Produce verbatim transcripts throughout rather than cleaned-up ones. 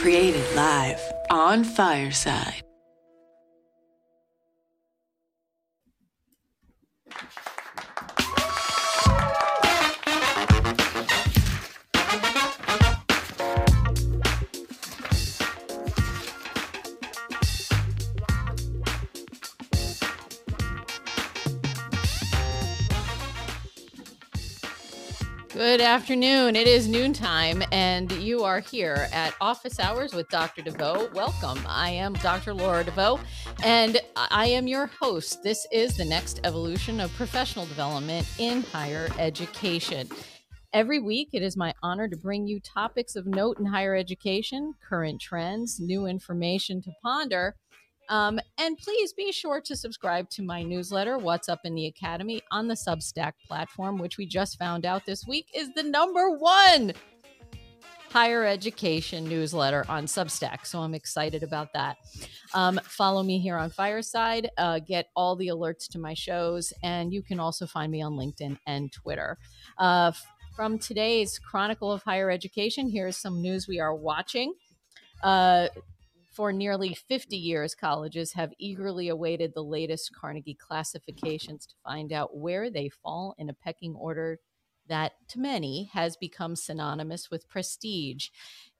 created live on Fireside. Good afternoon. It is noontime, and you are here at Office Hours with Doctor DeVoe. Welcome. I am Doctor Laura DeVoe, and I am your host. This is the next evolution of professional development in higher education. Every week, it is my honor to bring you topics of note in higher education, current trends, new information to ponder. Um, and please be sure to subscribe to my newsletter, What's Up in the Academy, on the Substack platform, which we just found out this week is the number one higher education newsletter on Substack. So I'm excited about that. Um, follow me here on Fireside, uh, get all the alerts to my shows, and you can also find me on LinkedIn and Twitter. Uh, from today's Chronicle of Higher Education, here's some news we are watching. Uh, For nearly fifty years, colleges have eagerly awaited the latest Carnegie classifications to find out where they fall in a pecking order that, to many, has become synonymous with prestige.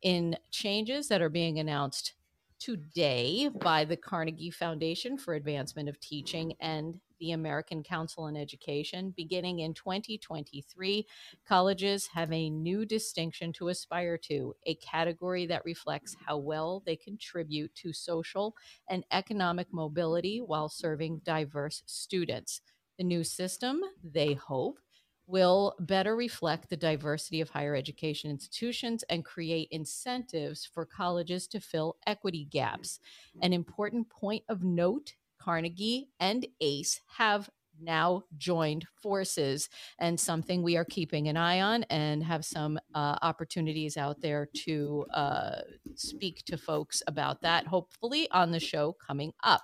In changes that are being announced today by the Carnegie Foundation for Advancement of Teaching and the American Council on Education, beginning in twenty twenty-three, colleges have a new distinction to aspire to, a category that reflects how well they contribute to social and economic mobility while serving diverse students. The new system, they hope, will better reflect the diversity of higher education institutions and create incentives for colleges to fill equity gaps. An important point of note, Carnegie and ACE have now joined forces, and something we are keeping an eye on and have some uh, opportunities out there to uh, speak to folks about that, hopefully on the show coming up.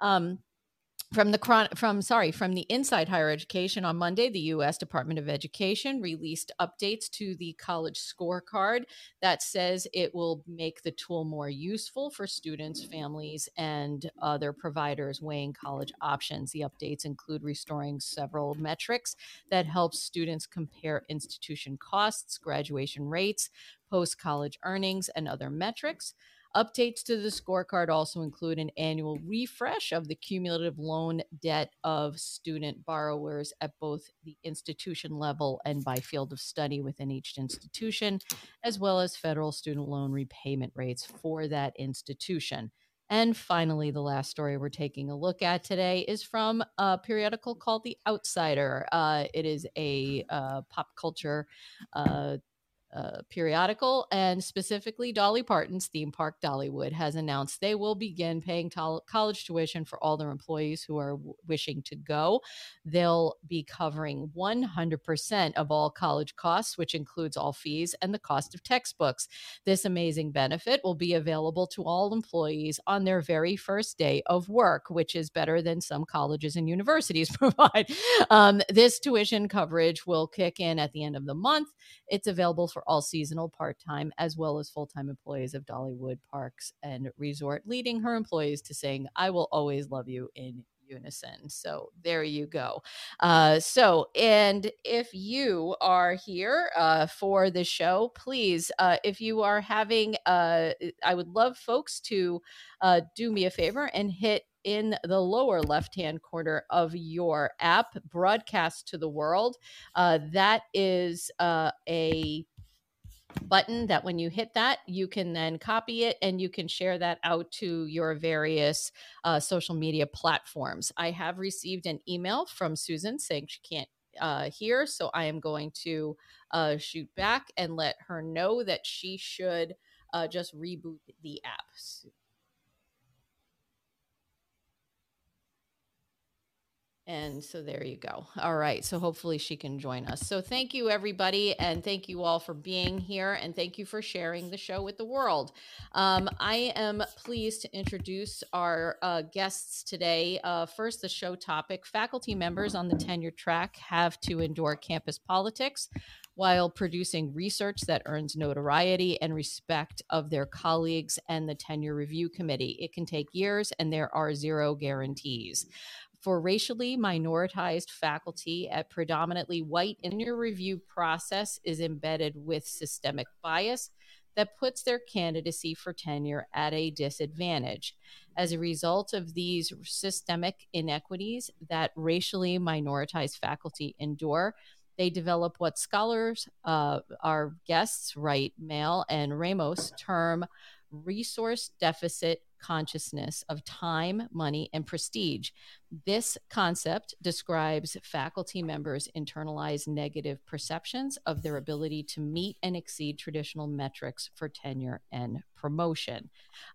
Um, From the from sorry from the Inside Higher Education on Monday, the U S Department of Education released updates to the college scorecard that says it will make the tool more useful for students, families, and other providers weighing college options. The updates include restoring several metrics that help students compare institution costs, graduation rates, post-college earnings, and other metrics. Updates to the scorecard also include an annual refresh of the cumulative loan debt of student borrowers at both the institution level and by field of study within each institution, as well as federal student loan repayment rates for that institution. And finally, the last story we're taking a look at today is from a periodical called The Outsider. Uh, it is a uh, pop culture uh Uh, periodical, and specifically Dolly Parton's theme park Dollywood has announced they will begin paying to- college tuition for all their employees who are w- wishing to go. They'll be covering one hundred percent of all college costs, which includes all fees and the cost of textbooks. This amazing benefit will be available to all employees on their very first day of work, which is better than some colleges and universities provide. Um, this tuition coverage will kick in at the end of the month. It's available for all seasonal, part-time, as well as full-time employees of Dollywood Parks and Resort, leading her employees to sing, "I Will Always Love You" in unison. So there you go. Uh, so, and if you are here uh, for the show, please, uh, if you are having, uh, I would love folks to uh, do me a favor and hit in the lower left-hand corner of your app, Broadcast to the World. Uh, that is uh, a button that when you hit that, you can then copy it and you can share that out to your various uh, social media platforms. I have received an email from Susan saying she can't uh, hear, so I am going to uh, shoot back and let her know that she should uh, just reboot the app. And so there you go. All right. So hopefully she can join us. So thank you, everybody. And thank you all for being here. And thank you for sharing the show with the world. Um, I am pleased to introduce our uh, guests today. Uh, first, the show topic. Faculty members on the tenure track have to endure campus politics, while producing research that earns notoriety and respect of their colleagues and the tenure review committee. It can take years, and there are zero guarantees. For racially minoritized faculty at predominantly white, tenure review process is embedded with systemic bias that puts their candidacy for tenure at a disadvantage. As a result of these systemic inequities that racially minoritized faculty endure, they develop what scholars, uh, our guests, Wright, Mail, and Ramos term resource deficit consciousness of time, money, and prestige. This concept describes faculty members' internalized negative perceptions of their ability to meet and exceed traditional metrics for tenure and promotion.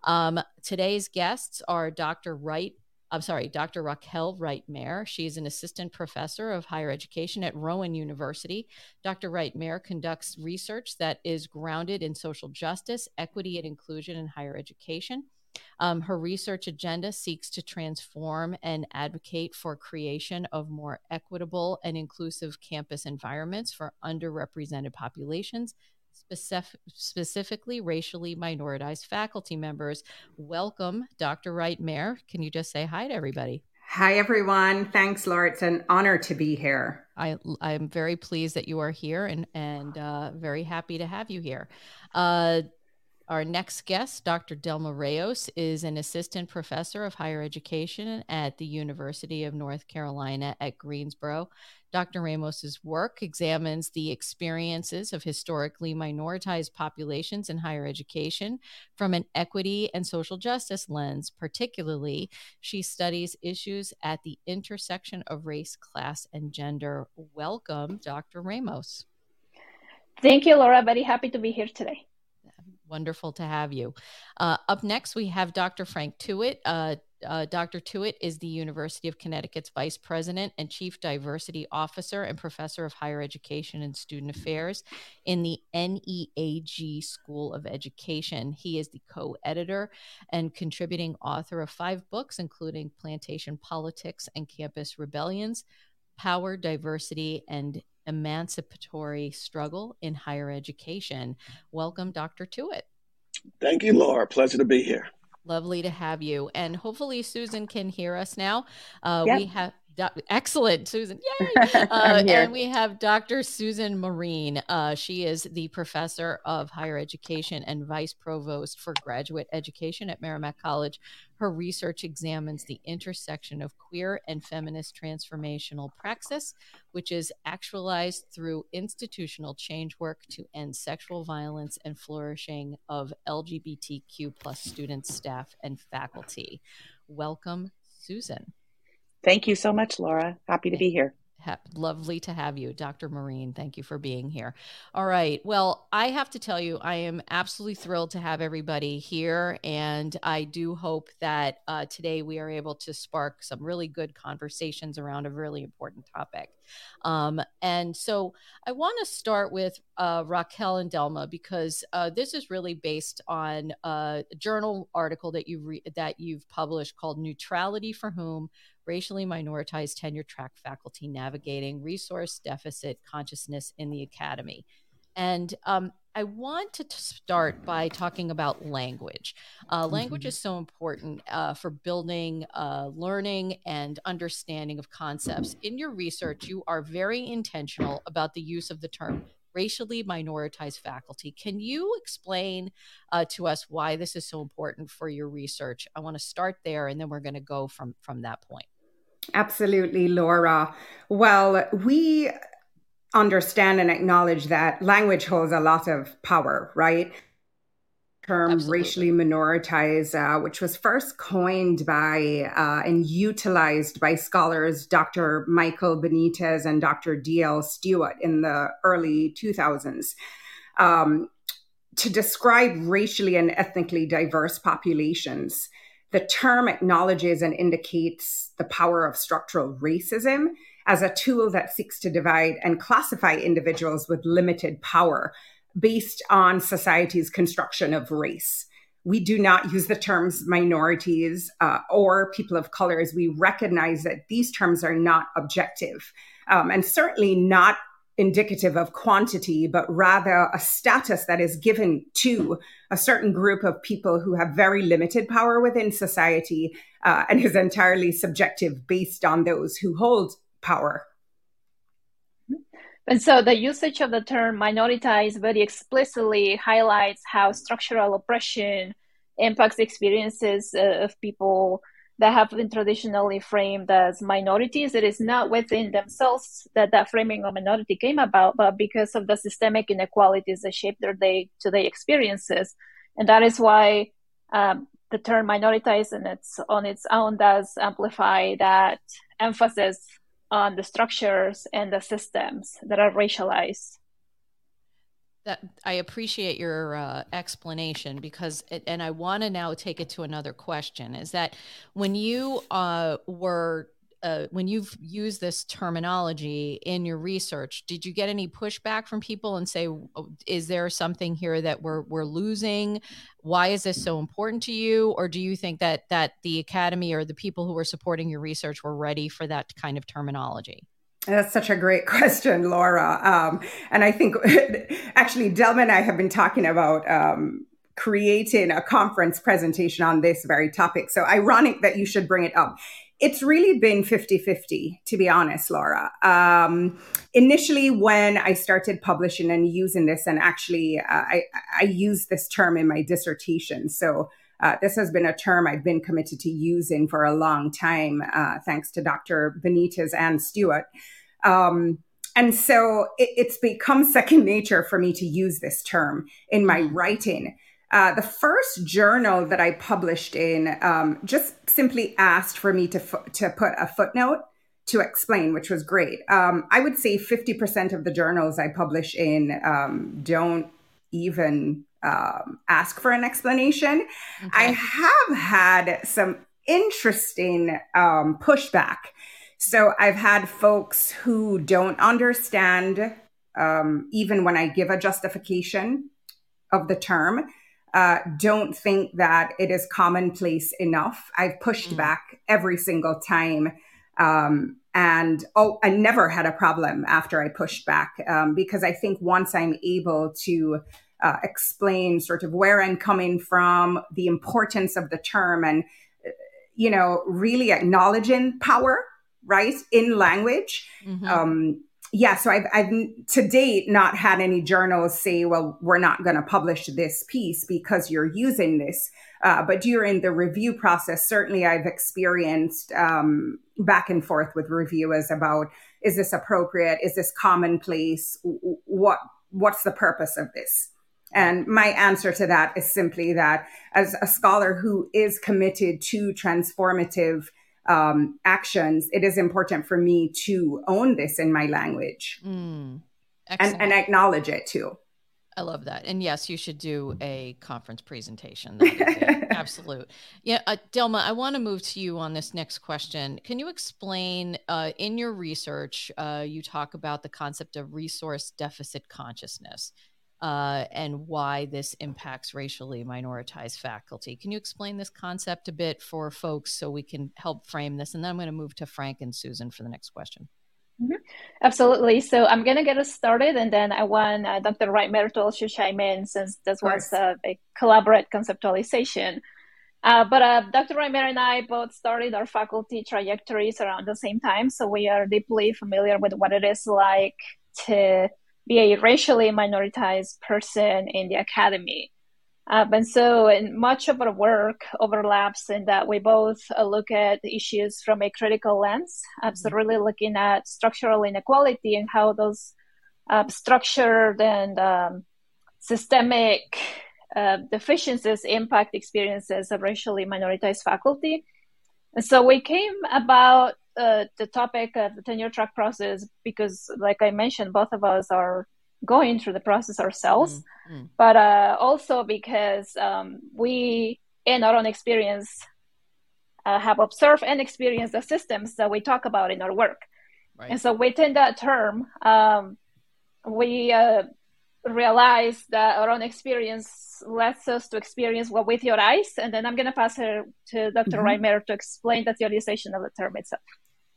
Um, today's guests are Doctor Wright, I'm sorry, Doctor Raquel Wright-Mayer. She is an assistant professor of higher education at Rowan University. Doctor Wright-Mayer conducts research that is grounded in social justice, equity, and inclusion in higher education. Um, her research agenda seeks to transform and advocate for creation of more equitable and inclusive campus environments for underrepresented populations, specific, specifically racially minoritized faculty members. Welcome, Doctor Wright-Mayer. Can you just say hi to everybody? Hi, everyone. Thanks, Laura. It's an honor to be here. I, I'm very pleased that you are here and, and uh, very happy to have you here. Uh, Our next guest, Doctor Delma Ramos, is an assistant professor of higher education at the University of North Carolina at Greensboro. Doctor Ramos's work examines the experiences of historically minoritized populations in higher education from an equity and social justice lens. Particularly, she studies issues at the intersection of race, class, and gender. Welcome, Doctor Ramos. Thank you, Laura. Very happy to be here today. Wonderful to have you. Uh, up next, we have Doctor Frank Tuitt. Uh, uh, Doctor Tuitt is the University of Connecticut's Vice President and Chief Diversity Officer and Professor of Higher Education and Student Affairs in the N E A G School of Education. He is the co-editor and contributing author of five books, including Plantation Politics and Campus Rebellions, Power, Diversity, and Emancipatory Struggle in Higher Education. Welcome, Doctor Tuitt. Thank you, Laura. Pleasure to be here. Lovely to have you. And hopefully Susan can hear us now. Uh, yep. We have do- Excellent, Susan. Yay! Uh, and we have Doctor Susan Marine. Uh, she is the professor of higher education and vice provost for graduate education at Merrimack College. Her research examines the intersection of queer and feminist transformational praxis, which is actualized through institutional change work to end sexual violence and flourishing of L G B T Q plus students, staff, and faculty. Welcome, Susan. Thank you so much, Laura. Happy to be here. Ha- lovely to have you, Doctor Marine. Thank you for being here. All right. Well, I have to tell you, I am absolutely thrilled to have everybody here. And I do hope that uh, today we are able to spark some really good conversations around a really important topic. Um, and so I want to start with uh, Raquel and Delma, because uh, this is really based on a journal article that you've, re- that you've published called Neutrality for Whom? Racially Minoritized Tenure Track Faculty Navigating Resource Deficit Consciousness in the Academy. And um, I want to start by talking about language. Uh, language mm-hmm. is so important uh, for building uh, learning and understanding of concepts. In your research, you are very intentional about the use of the term racially minoritized faculty. Can you explain uh, to us why this is so important for your research? I want to start there, and then we're going to go from, from that point. Absolutely, Laura. Well, we understand and acknowledge that language holds a lot of power, right? The term Absolutely. racially minoritized, uh, which was first coined by uh, and utilized by scholars Doctor Michael Benitez and Doctor D L Stewart in the early two thousands. Um, to describe racially and ethnically diverse populations, the term acknowledges and indicates the power of structural racism as a tool that seeks to divide and classify individuals with limited power based on society's construction of race. We do not use the terms minorities uh, or people of color, as we recognize that these terms are not objective, um, and certainly not indicative of quantity, but rather a status that is given to a certain group of people who have very limited power within society, uh, and is entirely subjective based on those who hold power. And so the usage of the term minoritized very explicitly highlights how structural oppression impacts experiences of people that have been traditionally framed as minorities. It is not within themselves that that framing of minority came about, but because of the systemic inequalities that shape their day-to-day experiences. And that is why um, the term minoritized in its, on its own does amplify that emphasis on the structures and the systems that are racialized. That, I appreciate your uh, explanation because, it, and I want to now take it to another question, is that when you uh, were, uh, when you've used this terminology in your research, did you get any pushback from people and say, is there something here that we're we're losing? Why is this so important to you? Or do you think that that the academy or the people who were supporting your research were ready for that kind of terminology? That's such a great question, Laura. Um, and I think actually Delma and I have been talking about um, creating a conference presentation on this very topic. So ironic that you should bring it up. It's really been fifty-fifty, to be honest, Laura. Um, initially, when I started publishing and using this, and actually uh, I, I used this term in my dissertation. So Uh, this has been a term I've been committed to using for a long time, uh, thanks to Doctor Benitez and Stewart. Um, and so it, it's become second nature for me to use this term in my writing. Uh, the first journal that I published in um, just simply asked for me to fo- to put a footnote to explain, which was great. Um, I would say fifty percent of the journals I publish in um, don't even... Um, ask for an explanation. Okay. I have had some interesting um, pushback. So I've had folks who don't understand, um, even when I give a justification of the term, uh, don't think that it is commonplace enough. I've pushed mm. back every single time. Um, and oh, I never had a problem after I pushed back um, because I think once I'm able to Uh, explain sort of where I'm coming from, the importance of the term, and, you know, really acknowledging power, right, in language. Mm-hmm. Um, yeah, so I've, I've to date not had any journals say, well, we're not going to publish this piece because you're using this. Uh, but during the review process, certainly I've experienced um, back and forth with reviewers about, is this appropriate? Is this commonplace? What, what's the purpose of this? And my answer to that is simply that as a scholar who is committed to transformative um, actions, it is important for me to own this in my language mm, and, and acknowledge it too. I love that. And yes, you should do a conference presentation. That is it. Absolute. Yeah. Uh, Delma, I want to move to you on this next question. Can you explain uh, in your research, uh, you talk about the concept of resource deficit consciousness. Uh, and why this impacts racially minoritized faculty. Can you explain this concept a bit for folks so we can help frame this? And then I'm going to move to Frank and Susan for the next question. Mm-hmm. Absolutely. So I'm going to get us started, and then I want uh, Doctor Reimer to also chime in since this was uh, a collaborative conceptualization. Uh, but uh, Doctor Reimer and I both started our faculty trajectories around the same time. So we are deeply familiar with what it is like to be a racially minoritized person in the academy. Uh, and so and much of our work overlaps in that we both uh, look at issues from a critical lens, uh, so really looking at structural inequality and how those uh, structured and um, systemic uh, deficiencies impact experiences of racially minoritized faculty. And so we came about Uh, the topic of the tenure track process because, like I mentioned, both of us are going through the process ourselves, mm-hmm. but uh, also because um, we, in our own experience, uh, have observed and experienced the systems that we talk about in our work. Right. And so within that term, um, we uh, realized that our own experience lets us to experience what we theorize, and then I'm going to pass her to Doctor Mm-hmm. Reimer to explain the theorization of the term itself.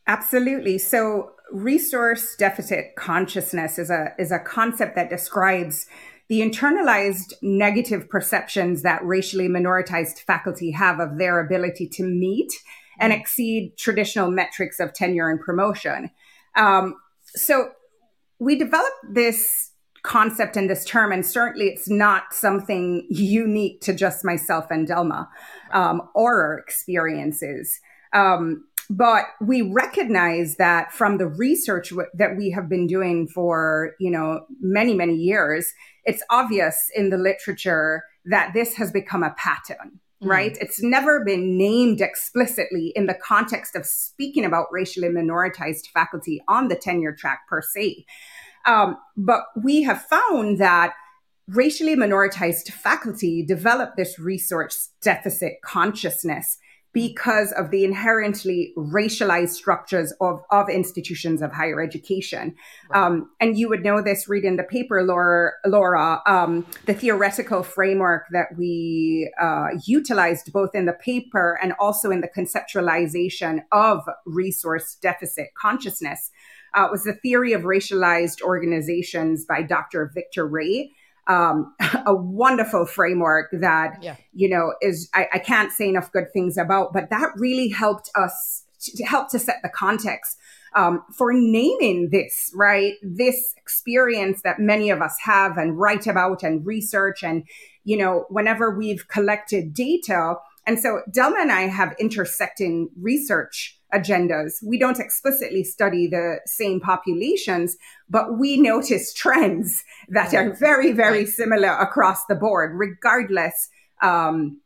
Absolutely. So resource deficit consciousness is a is a concept that describes the internalized negative perceptions that racially minoritized faculty have of their ability to meet and exceed traditional metrics of tenure and promotion. Um, so we developed this concept and this term, and certainly it's not something unique to just myself and Delma um, or our experiences. Um, But we recognize that from the research w- that we have been doing for, you know, many, many years, it's obvious in the literature that this has become a pattern, mm. right? It's never been named explicitly in the context of speaking about racially minoritized faculty on the tenure track per se. Um, but we have found that racially minoritized faculty develop this resource deficit consciousness because of the inherently racialized structures of, of institutions of higher education. Right. Um, and you would know this reading the paper, Laura, Laura um, the theoretical framework that we uh, utilized both in the paper and also in the conceptualization of resource deficit consciousness uh, was the theory of racialized organizations by Doctor Victor Ray. Um, a wonderful framework that, yeah. you know, is I, I can't say enough good things about, but that really helped us to help to set the context um, for naming this, right? This experience that many of us have and write about and research. And, you know, whenever we've collected data, and so Delma and I have intersecting research agendas. We don't explicitly study the same populations, but we notice trends that are very, very similar across the board, regardless, um,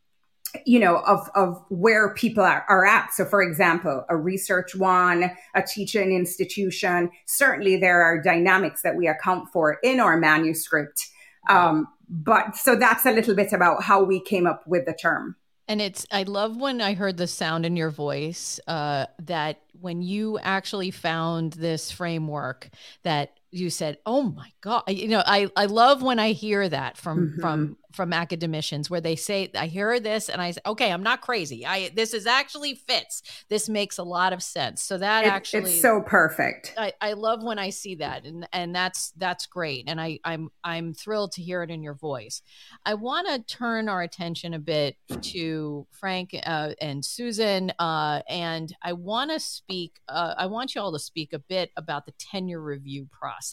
you know, of, of where people are, are at. So for example, a research one, a teaching institution, certainly there are dynamics that we account for in our manuscript. Um, but so that's a little bit about how we came up with the term. And it's, I love when I heard the sound in your voice, uh, that when you actually found this framework that you said, oh my God, you know, I, I love when I hear that from, mm-hmm. from, from academicians where they say, I hear this and I say, okay, I'm not crazy. I, this is actually fits. This makes a lot of sense. So that it, actually, it's so perfect. I, I love when I see that and, and that's, that's great. And I, I'm, I'm thrilled to hear it in your voice. I want to turn our attention a bit to Frank uh, and Susan. Uh, and I want to speak, uh, I want you all to speak a bit about the tenure review process.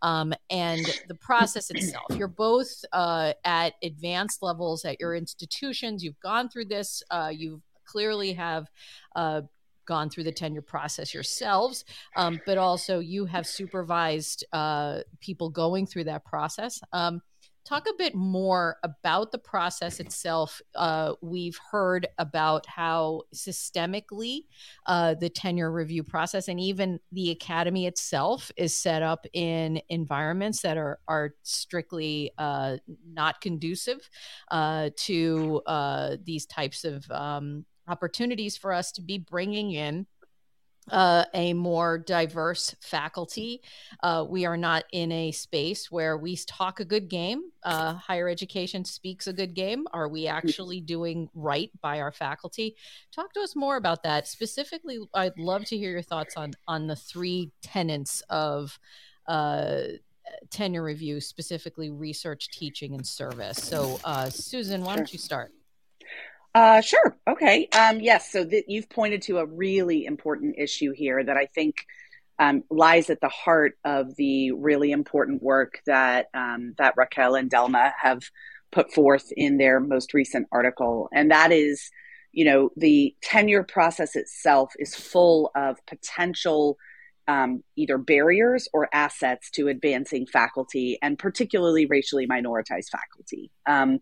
Um, and the process itself. You're both uh, at advanced levels at your institutions. You've gone through this. Uh, you clearly have uh, gone through the tenure process yourselves, um, but also you have supervised uh, people going through that process. Um, talk a bit more about the process itself. Uh, we've heard about how systemically uh, the tenure review process and even the academy itself is set up in environments that are are strictly uh, not conducive uh, to uh, these types of um, opportunities for us to be bringing in Uh, a more diverse faculty. Uh, we are not in a space where we talk a good game. Uh, higher education speaks a good game. Are we actually doing right by our faculty? Talk to us more about that. Specifically, I'd love to hear your thoughts on, on the three tenets of uh, tenure review, specifically research, teaching, and service. So uh, Susan, why don't you start? Uh, sure. Okay. Um, yes. So th- you've pointed to a really important issue here that I think um, lies at the heart of the really important work that um, that Raquel and Delma have put forth in their most recent article. And that is, you know, the tenure process itself is full of potential um, either barriers or assets to advancing faculty and particularly racially minoritized faculty. Um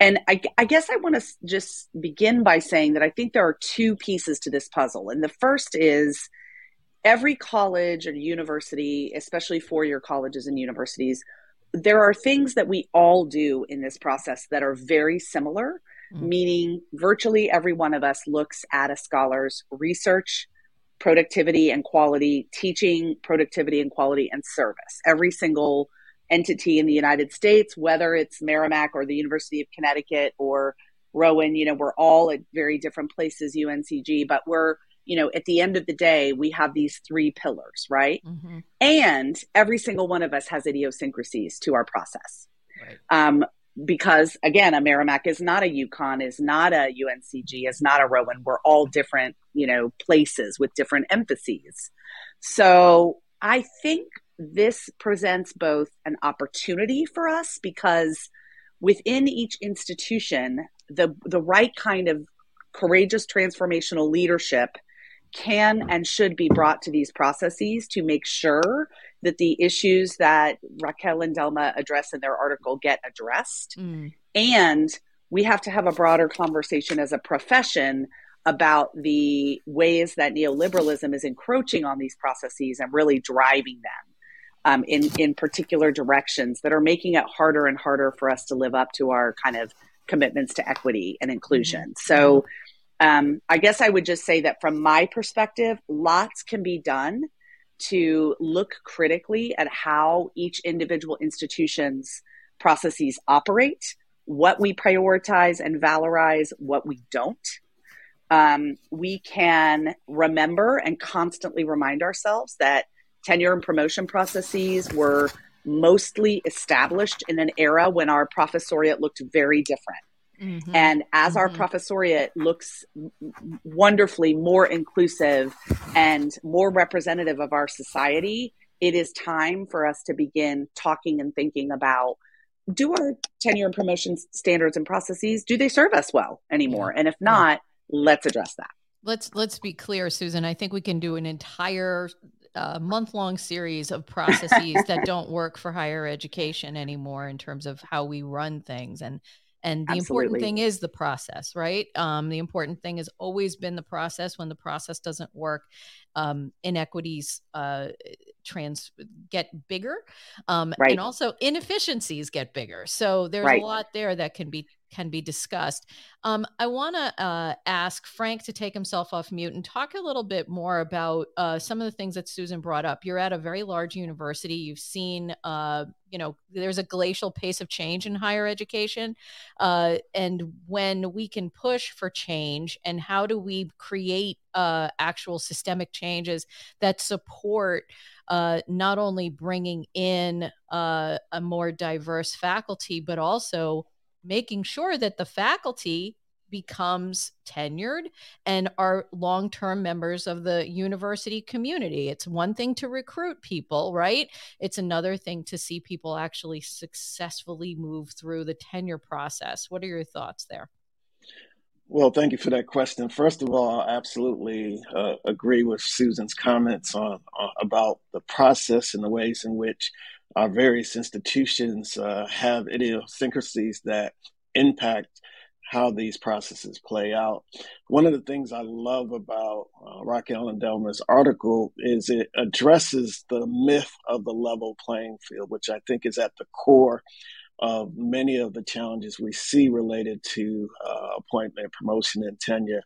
And I, I guess I want to just begin by saying that I think there are two pieces to this puzzle. And the first is every college or university, especially four-year colleges and universities, there are things that we all do in this process that are very similar, mm-hmm. meaning virtually every one of us looks at a scholar's research, productivity and quality, teaching, productivity and quality, and service. Every single entity in the United States, whether it's Merrimack or the University of Connecticut or Rowan, you know, we're all at very different places, U N C G, but we're you know, at the end of the day, we have these three pillars, right? Mm-hmm. And every single one of us has idiosyncrasies to our process. Right. Um, because again, a Merrimack is not a UConn, is not a U N C G, is not a Rowan. We're all different, you know, places with different emphases. So I think this presents both an opportunity for us, because within each institution, the the right kind of courageous transformational leadership can and should be brought to these processes to make sure that the issues that Raquel and Delma address in their article get addressed. Mm. And we have to have a broader conversation as a profession about the ways that neoliberalism is encroaching on these processes and really driving them um, in, in particular directions that are making it harder and harder for us to live up to our kind of commitments to equity and inclusion. Mm-hmm. So um, I guess I would just say that from my perspective, lots can be done to look critically at how each individual institution's processes operate, what we prioritize and valorize, what we don't. Um, we can remember and constantly remind ourselves that tenure and promotion processes were mostly established in an era when our professoriate looked very different. Mm-hmm. And as mm-hmm. our professoriate looks wonderfully more inclusive and more representative of our society, it is time for us to begin talking and thinking about, do our tenure and promotion standards and processes, do they serve us well anymore? Yeah. And if not, yeah. Let's address that. Let's let's be clear, Susan. I think we can do an entire uh, month-long series of processes that don't work for higher education anymore in terms of how we run things. And and the Absolutely. Important thing is the process, right? Um, the important thing has always been the process. When the process doesn't work, um, inequities uh, trans get bigger, um, right. and also inefficiencies get bigger. So there's right. a lot there that can be can be discussed. Um, I want to uh, ask Frank to take himself off mute and talk a little bit more about uh, some of the things that Susan brought up. You're at a very large university. You've seen, uh, you know, there's a glacial pace of change in higher education. Uh, and when we can push for change, and how do we create uh, actual systemic changes that support uh, not only bringing in uh, a more diverse faculty, but also making sure that the faculty becomes tenured and are long-term members of the university community. It's one thing to recruit people, right? It's another thing to see people actually successfully move through the tenure process. What are your thoughts there? Well, thank you for that question. First of all, I absolutely uh, agree with Susan's comments on, on about the process and the ways in which our various institutions uh, have idiosyncrasies that impact how these processes play out. One of the things I love about uh, Raquel and Delma's article is it addresses the myth of the level playing field, which I think is at the core of many of the challenges we see related to uh, appointment, promotion, and tenure.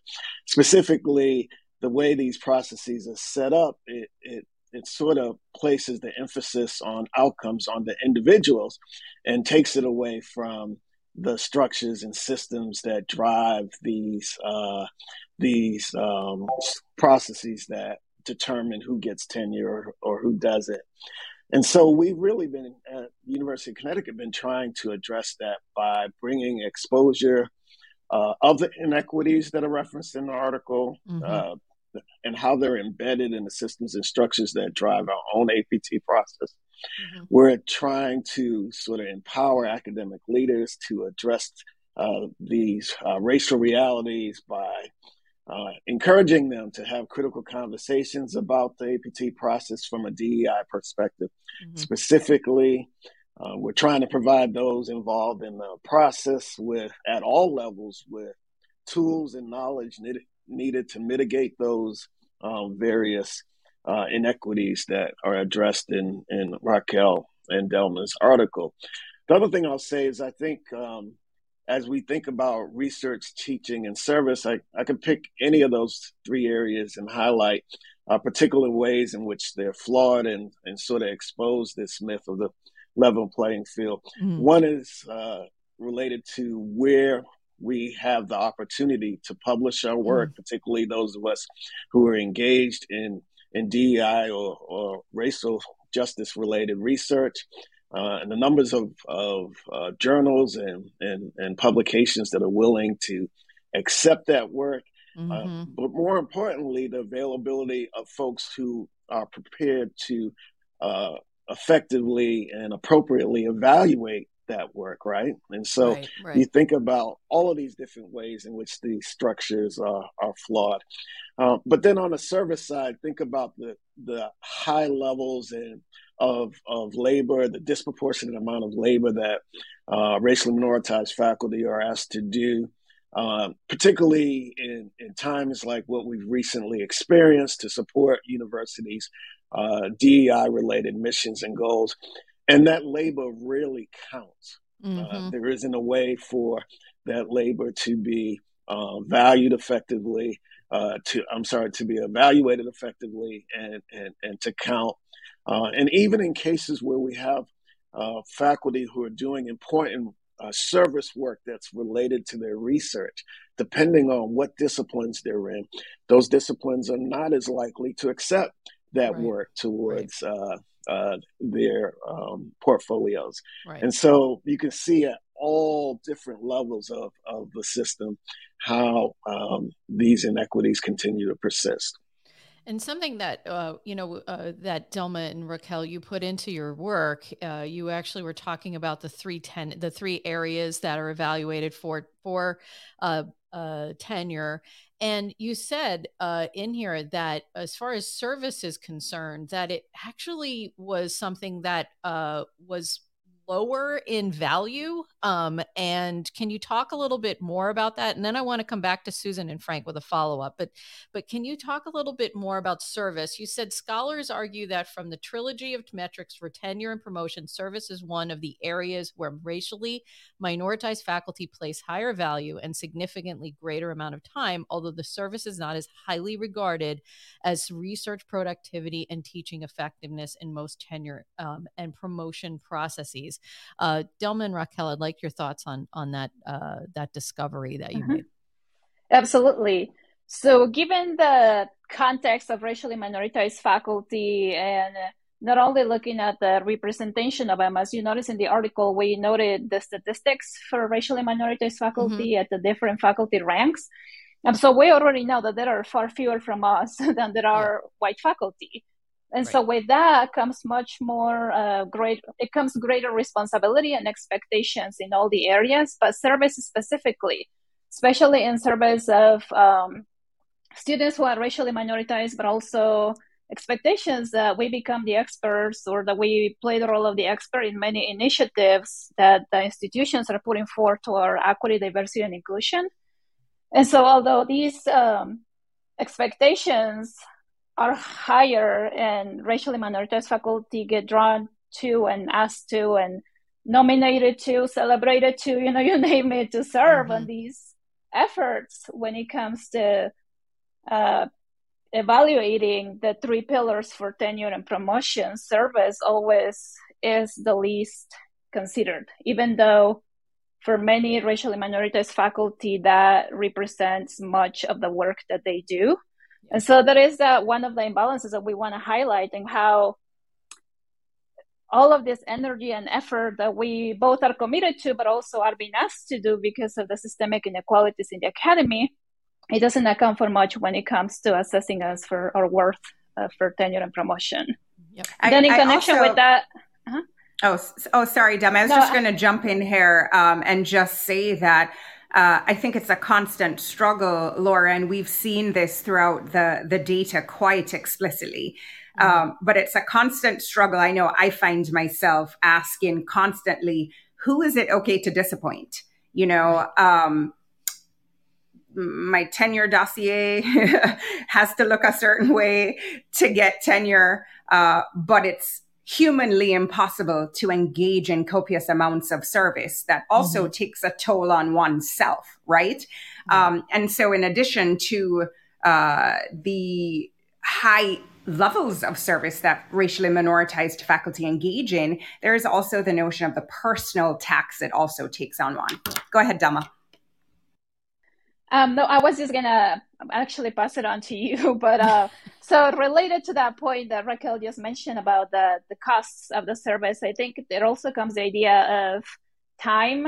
Specifically, the way these processes are set up, it, it it sort of places the emphasis on outcomes on the individuals and takes it away from the structures and systems that drive these uh, these um, processes that determine who gets tenure or, or who doesn't. And so we've really been at the University of Connecticut been trying to address that by bringing exposure uh, of the inequities that are referenced in the article, mm-hmm. uh, and how they're embedded in the systems and structures that drive our own A P T process. Mm-hmm. We're trying to sort of empower academic leaders to address uh, these uh, racial realities by uh, encouraging them to have critical conversations about the A P T process from a D E I perspective. Mm-hmm. Specifically, uh, we're trying to provide those involved in the process with, at all levels, with tools and knowledge needed needed to mitigate those uh, various uh, inequities that are addressed in, in Raquel and Delma's article. The other thing I'll say is I think um, as we think about research, teaching, and service, I, I could pick any of those three areas and highlight uh, particular ways in which they're flawed and, and sort of expose this myth of the level playing field. Mm-hmm. One is uh, related to where we have the opportunity to publish our work, mm. particularly those of us who are engaged in, in D E I or, or racial justice-related research. Uh, and the numbers of, of uh, journals and, and, and publications that are willing to accept that work, mm-hmm. uh, but more importantly, the availability of folks who are prepared to uh, effectively and appropriately evaluate that work, right? And so right, right. you think about all of these different ways in which these structures are, are flawed. Uh, but then on the service side, think about the the high levels and of of labor, the disproportionate amount of labor that uh, racially minoritized faculty are asked to do, uh, particularly in, in times like what we've recently experienced to support universities' uh, D E I-related missions and goals. And that labor really counts. Mm-hmm. Uh, there isn't a way for that labor to be uh, valued effectively, uh, to I'm sorry, to be evaluated effectively and, and, and to count. Uh, and even in cases where we have uh, faculty who are doing important uh, service work that's related to their research, depending on what disciplines they're in, those disciplines are not as likely to accept that right. work towards right. uh Uh, their um, portfolios. Right. And so you can see at all different levels of, of the system how um, these inequities continue to persist. And something that, uh, you know, uh, that Delma and Raquel, you put into your work, uh, you actually were talking about the three ten, the three areas that are evaluated for, for uh, uh, tenure. And you said uh, in here that as far as service is concerned, that it actually was something that uh, was lower in value. Um, and can you talk a little bit more about that? And then I want to come back to Susan and Frank with a follow-up, but, but can you talk a little bit more about service? You said scholars argue that from the trilogy of metrics for tenure and promotion, service is one of the areas where racially minoritized faculty place higher value and significantly greater amount of time, although the service is not as highly regarded as research productivity and teaching effectiveness in most tenure um, and promotion processes. Uh, Delma and Raquel, I'd like your thoughts on on that uh, that discovery that you mm-hmm. made. Absolutely. So given the context of racially minoritized faculty and not only looking at the representation of them, as you notice in the article, we noted the statistics for racially minoritized faculty mm-hmm. at the different faculty ranks. And so we already know that there are far fewer from us than there are yeah. white faculty. And right. so with that comes much more uh, great, it comes greater responsibility and expectations in all the areas, but service specifically, especially in service of um, students who are racially minoritized, but also expectations that we become the experts or that we play the role of the expert in many initiatives that the institutions are putting forth toward equity, diversity, and inclusion. And so although these um, expectations are higher and racially minoritized faculty get drawn to and asked to and nominated to, celebrated to, you know, you name it, to serve mm-hmm. on these efforts when it comes to uh, evaluating the three pillars for tenure and promotion. Service always is the least considered, even though for many racially minoritized faculty that represents much of the work that they do. And so that is uh, one of the imbalances that we want to highlight, and how all of this energy and effort that we both are committed to, but also are being asked to do because of the systemic inequalities in the academy, it doesn't account for much when it comes to assessing us for our worth uh, for tenure and promotion. Yep. I, then in connection also, with that... Uh-huh. Oh, oh, sorry, Dom. I was no, just going to jump in here um, and just say that Uh, I think it's a constant struggle, Laura, and we've seen this throughout the, the data quite explicitly. Mm-hmm. Um, but it's a constant struggle. I know I find myself asking constantly, who is it okay to disappoint? You know, um, my tenure dossier has to look a certain way to get tenure, uh, but it's humanly impossible to engage in copious amounts of service that also mm-hmm. takes a toll on oneself, right? Yeah. Um, and so in addition to uh, the high levels of service that racially minoritized faculty engage in, there is also the notion of the personal tax it also takes on one. Go ahead, Delma. Um, no, I was just going to actually pass it on to you. But uh, so related to that point that Raquel just mentioned about the, the costs of the service, I think there also comes the idea of time,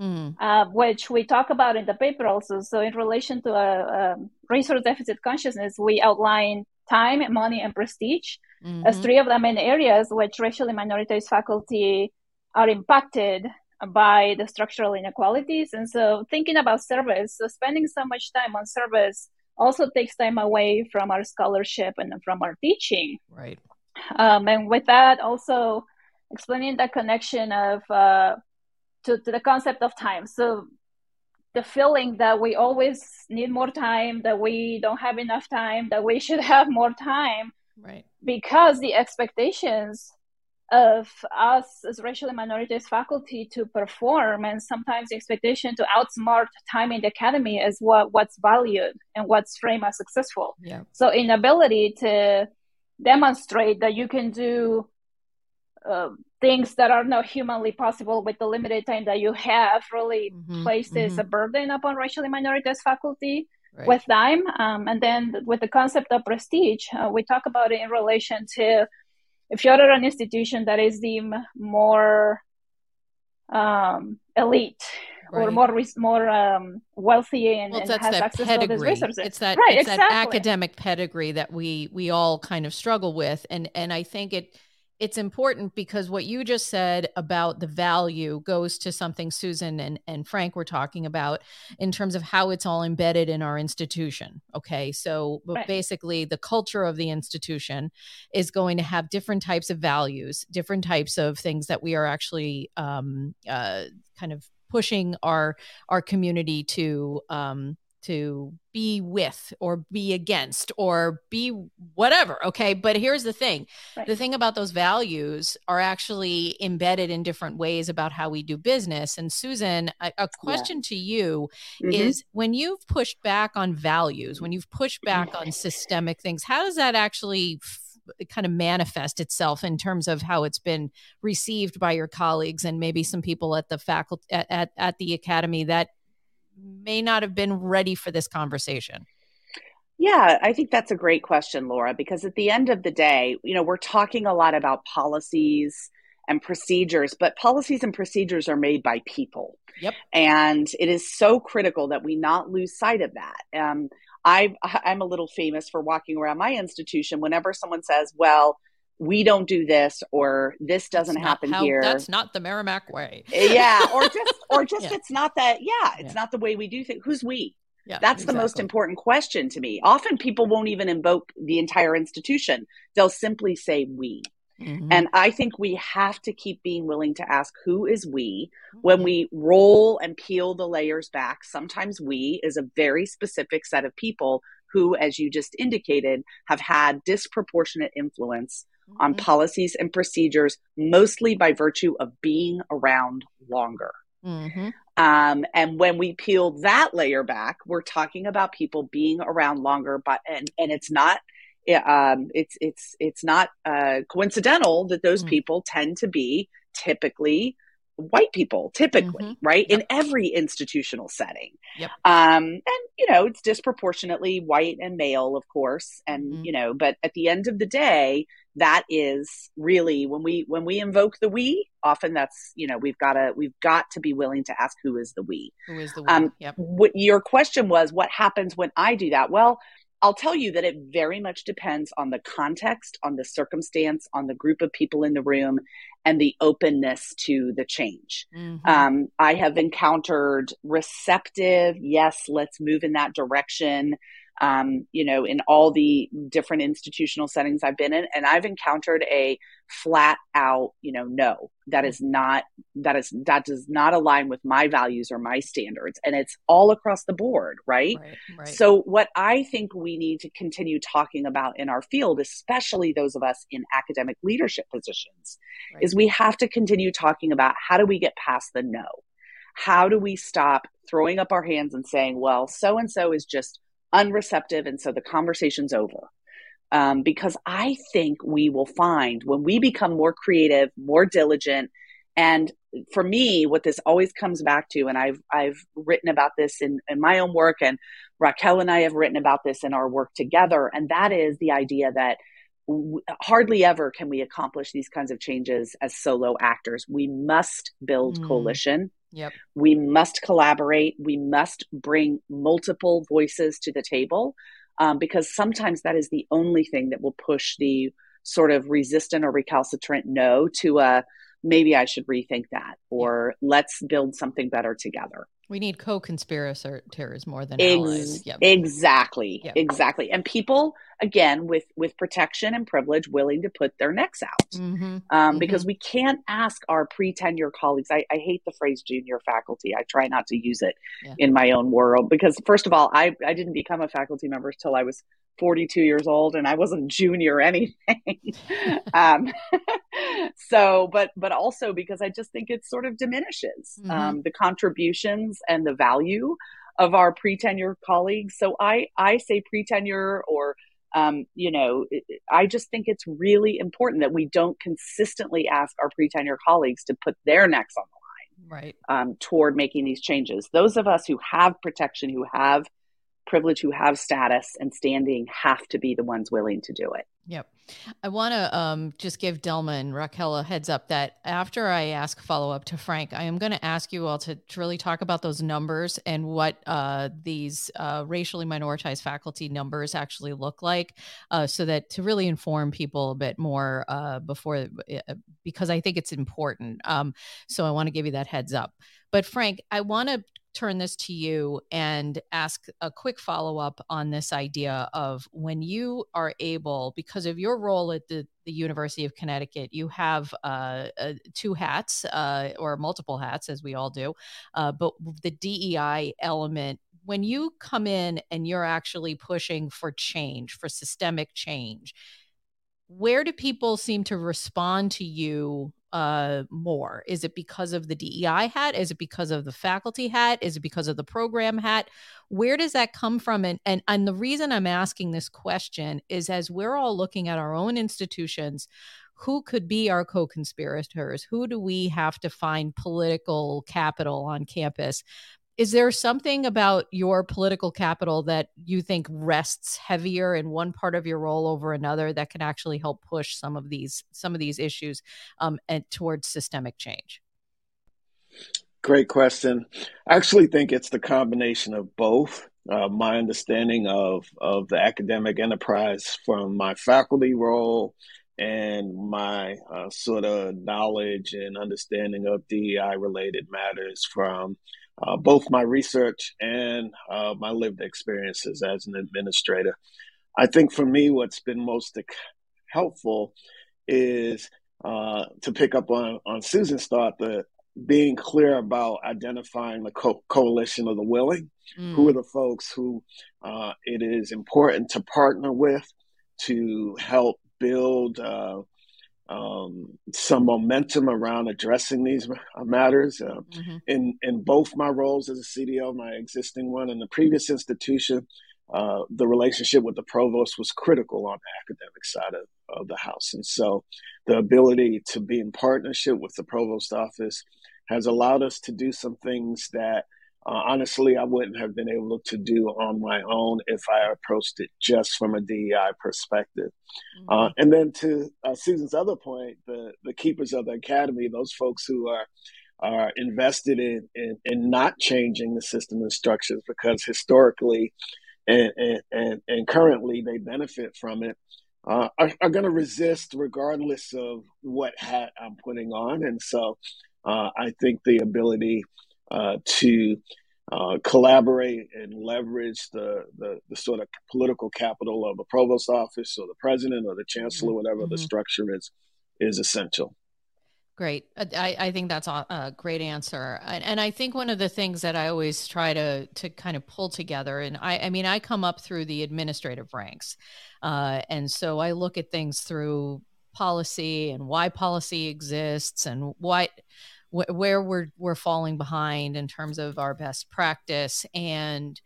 mm. uh, which we talk about in the paper also. So in relation to uh, um, resource deficit consciousness, we outline time, money, and prestige mm-hmm. as three of the main areas which racially minoritized faculty are impacted by the structural inequalities. And so thinking about service, so spending so much time on service also takes time away from our scholarship and from our teaching. Right. Um, and with that, also explaining the connection of uh, to, to the concept of time. So the feeling that we always need more time, that we don't have enough time, that we should have more time. Right. Because the expectations of us as racially minoritized faculty to perform, and sometimes the expectation to outsmart time in the academy is what, what's valued and what's framed as successful. Yeah. So inability to demonstrate that you can do uh, things that are not humanly possible with the limited time that you have really mm-hmm, places mm-hmm. a burden upon racially minoritized faculty right. with time. Um, and then with the concept of prestige, uh, we talk about it in relation to if you're at an institution that is deemed more um, elite right. or more more um, wealthy and, well, and has access pedigree. to all these resources, it's that right, it's exactly. that academic pedigree that we we all kind of struggle with, and and I think it it's important because what you just said about the value goes to something Susan and and Frank were talking about in terms of how it's all embedded in our institution. Okay, so right. basically the culture of the institution is going to have different types of values, different types of things that we are actually um, uh, kind of pushing our our community to um, to be with or be against or be whatever. Okay. But here's the thing. Right. The thing about those values are actually embedded in different ways about how we do business. And Susan, a, a question yeah. to you mm-hmm. is when you've pushed back on values, when you've pushed back on systemic things, how does that actually f- kind of manifest itself in terms of how it's been received by your colleagues and maybe some people at the faculty at, at, at the academy that may not have been ready for this conversation? Yeah, I think that's a great question, Laura, because at the end of the day, you know, we're talking a lot about policies and procedures, but policies and procedures are made by people. Yep. And it is so critical that we not lose sight of that. Um, I, I'm a little famous for walking around my institution whenever someone says, well, we don't do this, or this doesn't that's happen how, here. That's not the Merrimack way. yeah. Or just, or just, yeah. it's not that, yeah, it's yeah. not the way we do things. Who's we? Yeah, that's exactly. the most important question to me. Often people won't even invoke the entire institution. They'll simply say we. Mm-hmm. And I think we have to keep being willing to ask who is we when mm-hmm. we roll and peel the layers back. Sometimes we is a very specific set of people who, as you just indicated, have had disproportionate influence mm-hmm. on policies and procedures, mostly by virtue of being around longer. Mm-hmm. Um, and when we peel that layer back, we're talking about people being around longer, but and, and it's not um, it's it's it's not uh, coincidental that those mm-hmm. people tend to be typically white people, typically, mm-hmm. right? Yep. In every institutional setting. Yep. Um, and, you know, it's disproportionately white and male, of course. And, mm-hmm. you know, but at the end of the day, that is really when we, when we invoke the we, often that's, you know, we've got to, we've got to be willing to ask who is the we. Who is the we? Um, yep. What your question was, what happens when I do that? Well, I'll tell you that it very much depends on the context, on the circumstance, on the group of people in the room, and the openness to the change. Mm-hmm. Um, I have encountered receptive, yes, let's move in that direction, um, you know, in all the different institutional settings I've been in. And I've encountered a flat out, you know, no, that is not, that is, that does not align with my values or my standards. And it's all across the board, right? Right, right. So what I think we need to continue talking about in our field, especially those of us in academic leadership positions, right. is we have to continue talking about how do we get past the no? How do we stop throwing up our hands and saying, well, so-and-so is just unreceptive, and so the conversation's over. Um, because I think we will find when we become more creative, more diligent, And for me, what this always comes back to, and I've I've written about this in, in my own work, and Raquel and I have written about this in our work together, and that is the idea that w- hardly ever can we accomplish these kinds of changes as solo actors. We must build mm. coalition. Yep. We must collaborate. We must bring multiple voices to the table, um, because sometimes that is the only thing that will push the sort of resistant or recalcitrant no to a, maybe I should rethink that, or let's build something better together. We need co-conspirators more than Ex- allies. Yep. Exactly. Yep. Exactly. And people, again, with, with protection and privilege, willing to put their necks out, mm-hmm. Um, mm-hmm. because we can't ask our pre-tenure colleagues. I, I hate the phrase junior faculty. I try not to use it yeah. in my own world, because first of all, I, I didn't become a faculty member until I was forty-two years old, and I wasn't junior anything. um, so, but, but also because I just think it sort of diminishes mm-hmm. um, the contributions and the value of our pre-tenure colleagues. So I, I say pre-tenure, or, um, you know, I just think it's really important that we don't consistently ask our pre-tenure colleagues to put their necks on the line, right? Um, toward making these changes. Those of us who have protection, who have privilege, who have status and standing, have to be the ones willing to do it. Yep. I want to um, just give Delma and Raquel a heads up that after I ask follow up to Frank, I am going to ask you all to, to really talk about those numbers and what uh, these uh, racially minoritized faculty numbers actually look like, uh, so that to really inform people a bit more uh, before, because I think it's important. Um, so I want to give you that heads up. But Frank, I want to turn this to you and ask a quick follow-up on this idea of when you are able, because of your role at the, the University of Connecticut, you have uh, uh, two hats uh, or multiple hats, as we all do, uh, but the D E I element, when you come in and you're actually pushing for change, for systemic change, where do people seem to respond to you uh, more? Is it because of the D E I hat? Is it because of the faculty hat? Is it because of the program hat? Where does that come from? And, and, and the reason I'm asking this question is as we're all looking at our own institutions, who could be our co-conspirators? Who do we have to find political capital on campus? Is there something about your political capital that you think rests heavier in one part of your role over another that can actually help push some of these some of these issues um, and towards systemic change? Great question. I actually think it's the combination of both. Uh, my understanding of of the academic enterprise from my faculty role and my uh, sort of knowledge and understanding of D E I related matters from Uh, both my research and uh, my lived experiences as an administrator. I think for me, what's been most helpful is uh, to pick up on, on Susan's thought, the being clear about identifying the co- coalition of the willing, mm. who are the folks who uh, it is important to partner with to help build uh, Um, some momentum around addressing these matters. Uh, mm-hmm. in, in both my roles as a C D O, my existing one and the previous institution, uh, the relationship with the provost was critical on the academic side of, of the house. And so the ability to be in partnership with the provost office has allowed us to do some things that uh, honestly I wouldn't have been able to do on my own if I approached it just from a D E I perspective. Uh, and then to uh, Susan's other point, the, the keepers of the academy, those folks who are are invested in, in, in not changing the system and structures because historically and and, and, and currently they benefit from it, uh, are, are going to resist regardless of what hat I'm putting on. And so uh, I think the ability uh, to Uh, collaborate and leverage the, the the sort of political capital of the provost office or the president or the chancellor, mm-hmm. whatever mm-hmm. the structure is, is essential. Great. I, I think that's a great answer. And, and I think one of the things that I always try to to kind of pull together, and I, I mean, I come up through the administrative ranks. Uh, and so I look at things through policy and why policy exists and why where we're we're falling behind in terms of our best practice. And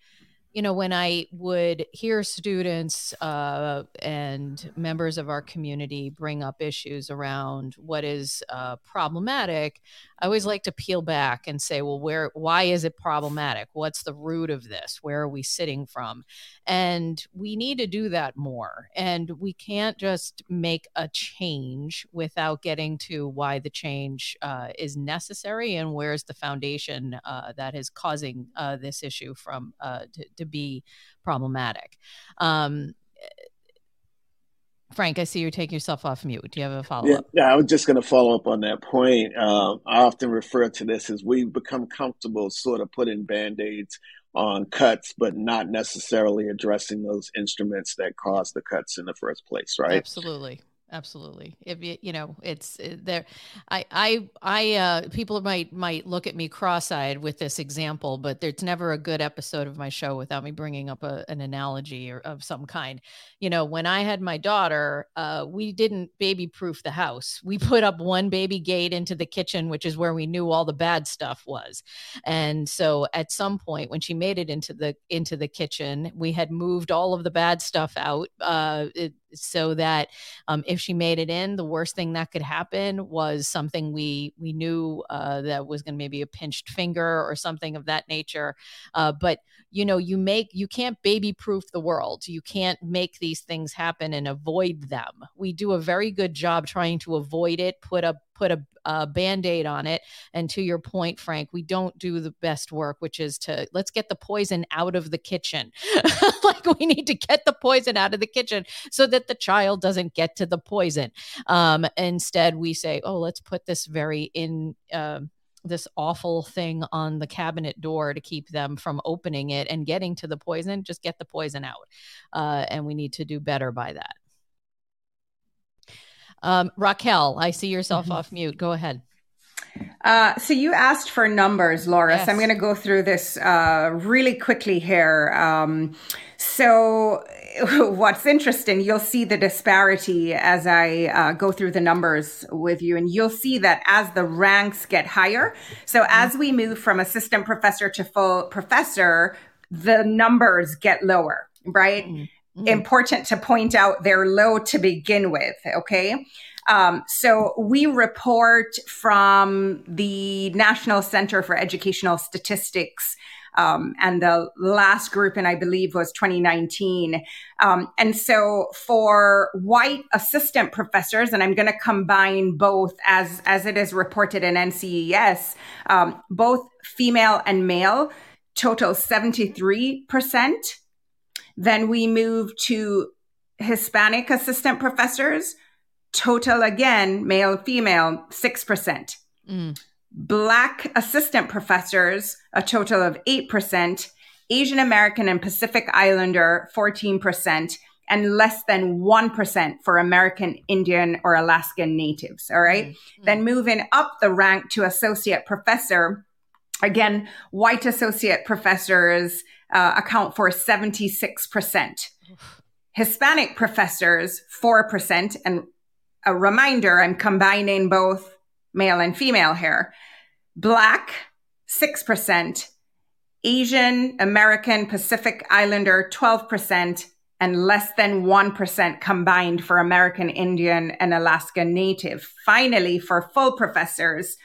you know, when I would hear students uh, and members of our community bring up issues around what is uh, problematic, I always like to peel back and say, well, where, why is it problematic? What's the root of this? Where are we sitting from? And we need to do that more. And we can't just make a change without getting to why the change uh, is necessary and where's the foundation uh, that is causing uh, this issue from uh, to, to be problematic. Um, Frank, I see you're taking yourself off mute. Do you have a follow-up? Yeah, yeah, I was just going to follow up on that point. Um, I often refer to this as we've become comfortable sort of putting Band-Aids on cuts, but not necessarily addressing those instruments that caused the cuts in the first place, right? Absolutely. Absolutely. If you, you know, it's there. I, I, I, uh, people might, might look at me cross-eyed with this example, but there's never a good episode of my show without me bringing up a, an analogy or of some kind. You know, when I had my daughter, uh, we didn't baby-proof the house. We put up one baby gate into the kitchen, which is where we knew all the bad stuff was. And so at some point when she made it into the, into the kitchen, we had moved all of the bad stuff out, uh, it, so that um, if she made it in, the worst thing that could happen was something we we knew uh, that was going to maybe a pinched finger or something of that nature. Uh, but, you know, you make you can't baby proof the world. You can't make these things happen and avoid them. We do a very good job trying to avoid it, put up put a, a Band-Aid on it. And to your point, Frank, we don't do the best work, which is to let's get the poison out of the kitchen. Like we need to get the poison out of the kitchen so that the child doesn't get to the poison. Um, instead, we say, oh, let's put this very in uh, this awful thing on the cabinet door to keep them from opening it and getting to the poison. Just get the poison out. Uh, and we need to do better by that. Um, Raquel, I see yourself mm-hmm. off mute. Go ahead. Uh, so you asked for numbers, Laura. Yes. So I'm going to go through this uh, really quickly here. Um, so what's interesting, you'll see the disparity as I uh, go through the numbers with you, and you'll see that as the ranks get higher. So mm-hmm. as we move from assistant professor to full professor, the numbers get lower, right? Mm-hmm. Mm-hmm. Important to point out they're low to begin with, okay? Um, so we report from the National Center for Educational Statistics, um, and the last group, and I believe was twenty nineteen. Um, and so for white assistant professors, and I'm going to combine both as, as it is reported in N C E S, um, both female and male, total seventy-three percent. Then we move to Hispanic assistant professors, total again, male, female, six percent. Mm. Black assistant professors, a total of eight percent. Asian American and Pacific Islander, fourteen percent. And less than one percent for American, Indian, or Alaskan natives, all right? Mm. Then moving up the rank to associate professor, again, white associate professors uh, account for seventy-six percent. Hispanic professors, four percent. And a reminder, I'm combining both male and female here. Black, six percent. Asian, American, Pacific Islander, twelve percent. And less than one percent combined for American, Indian, and Alaska Native. Finally, for full professors,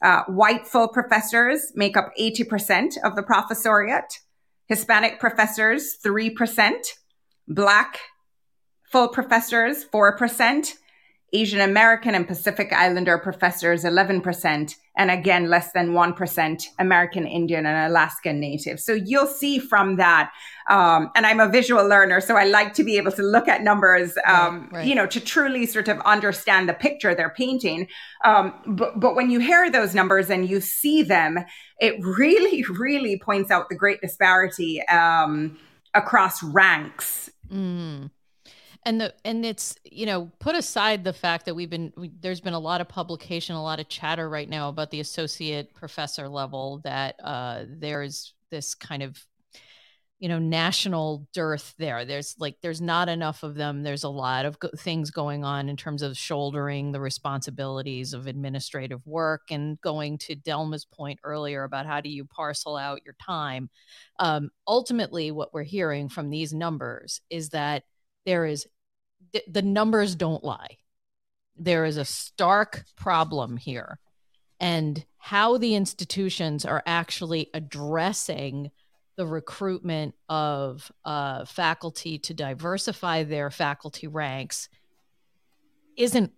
Uh, white full professors make up eighty percent of the professoriate, Hispanic professors, three percent, Black full professors, four percent, Asian American and Pacific Islander professors, eleven percent, and again, less than one percent American, Indian, and Alaskan Native. So you'll see from that, um, and I'm a visual learner, so I like to be able to look at numbers, um, right, right. you know, to truly sort of understand the picture they're painting. Um, but, but when you hear those numbers and you see them, it really, really points out the great disparity um, across ranks. Mm. And the and it's, you know, put aside the fact that we've been, we, there's been a lot of publication, a lot of chatter right now about the associate professor level, that uh, there's this kind of, you know, national dearth there. There's like, there's not enough of them. There's a lot of go- things going on in terms of shouldering the responsibilities of administrative work, and going to Delma's point earlier about how do you parcel out your time. Um, ultimately, what we're hearing from these numbers is that there is, th- the numbers don't lie. There is a stark problem here, and how the institutions are actually addressing the recruitment of uh, faculty to diversify their faculty ranks isn't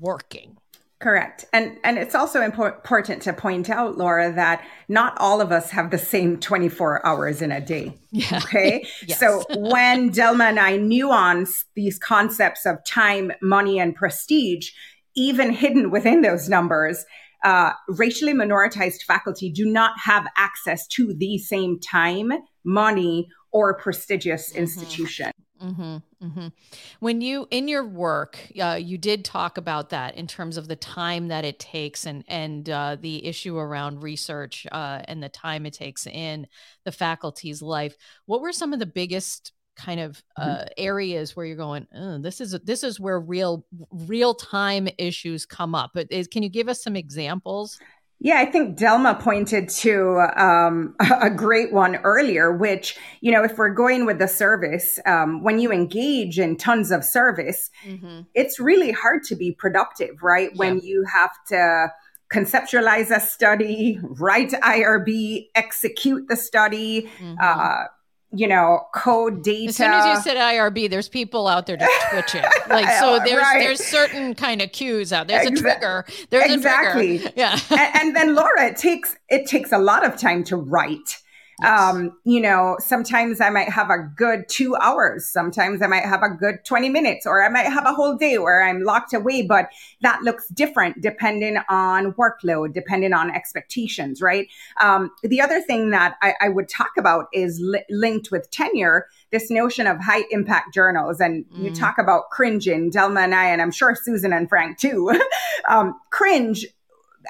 working. Correct. And and it's also important to point out, Laura, that not all of us have the same twenty-four hours in a day. Yeah. Okay. Yes. So when Delma and I nuanced these concepts of time, money, and prestige, even hidden within those numbers, uh, racially minoritized faculty do not have access to the same time, money, or prestigious mm-hmm. institution. Mm-hmm, mm-hmm. When you, in your work, uh, you did talk about that in terms of the time that it takes, and, and uh, the issue around research uh, and the time it takes in the faculty's life. What were some of the biggest kind of uh, areas where you're going, oh, this is, this is where real, real time issues come up? But is, can you give us some examples? Yeah, I think Delma pointed to um, a great one earlier, which, you know, if we're going with the service, um, when you engage in tons of service, mm-hmm. it's really hard to be productive, right? Yeah. When you have to conceptualize a study, write I R B, execute the study, mm-hmm. uh, you know, code data. As soon as you said I R B, there's people out there just twitching. Like, so there's right. there's certain kind of cues out. There's Exa- a trigger. There's exactly. a trigger. Yeah. and, and then Laura, it takes, it takes a lot of time to write. Yes. Um, you know, sometimes I might have a good two hours. Sometimes I might have a good twenty minutes, or I might have a whole day where I'm locked away, but that looks different depending on workload, depending on expectations, right? Um, the other thing that I, I would talk about is li- linked with tenure, this notion of high impact journals. And mm. you talk about cringing, Delma and I, and I'm sure Susan and Frank too, um, cringe.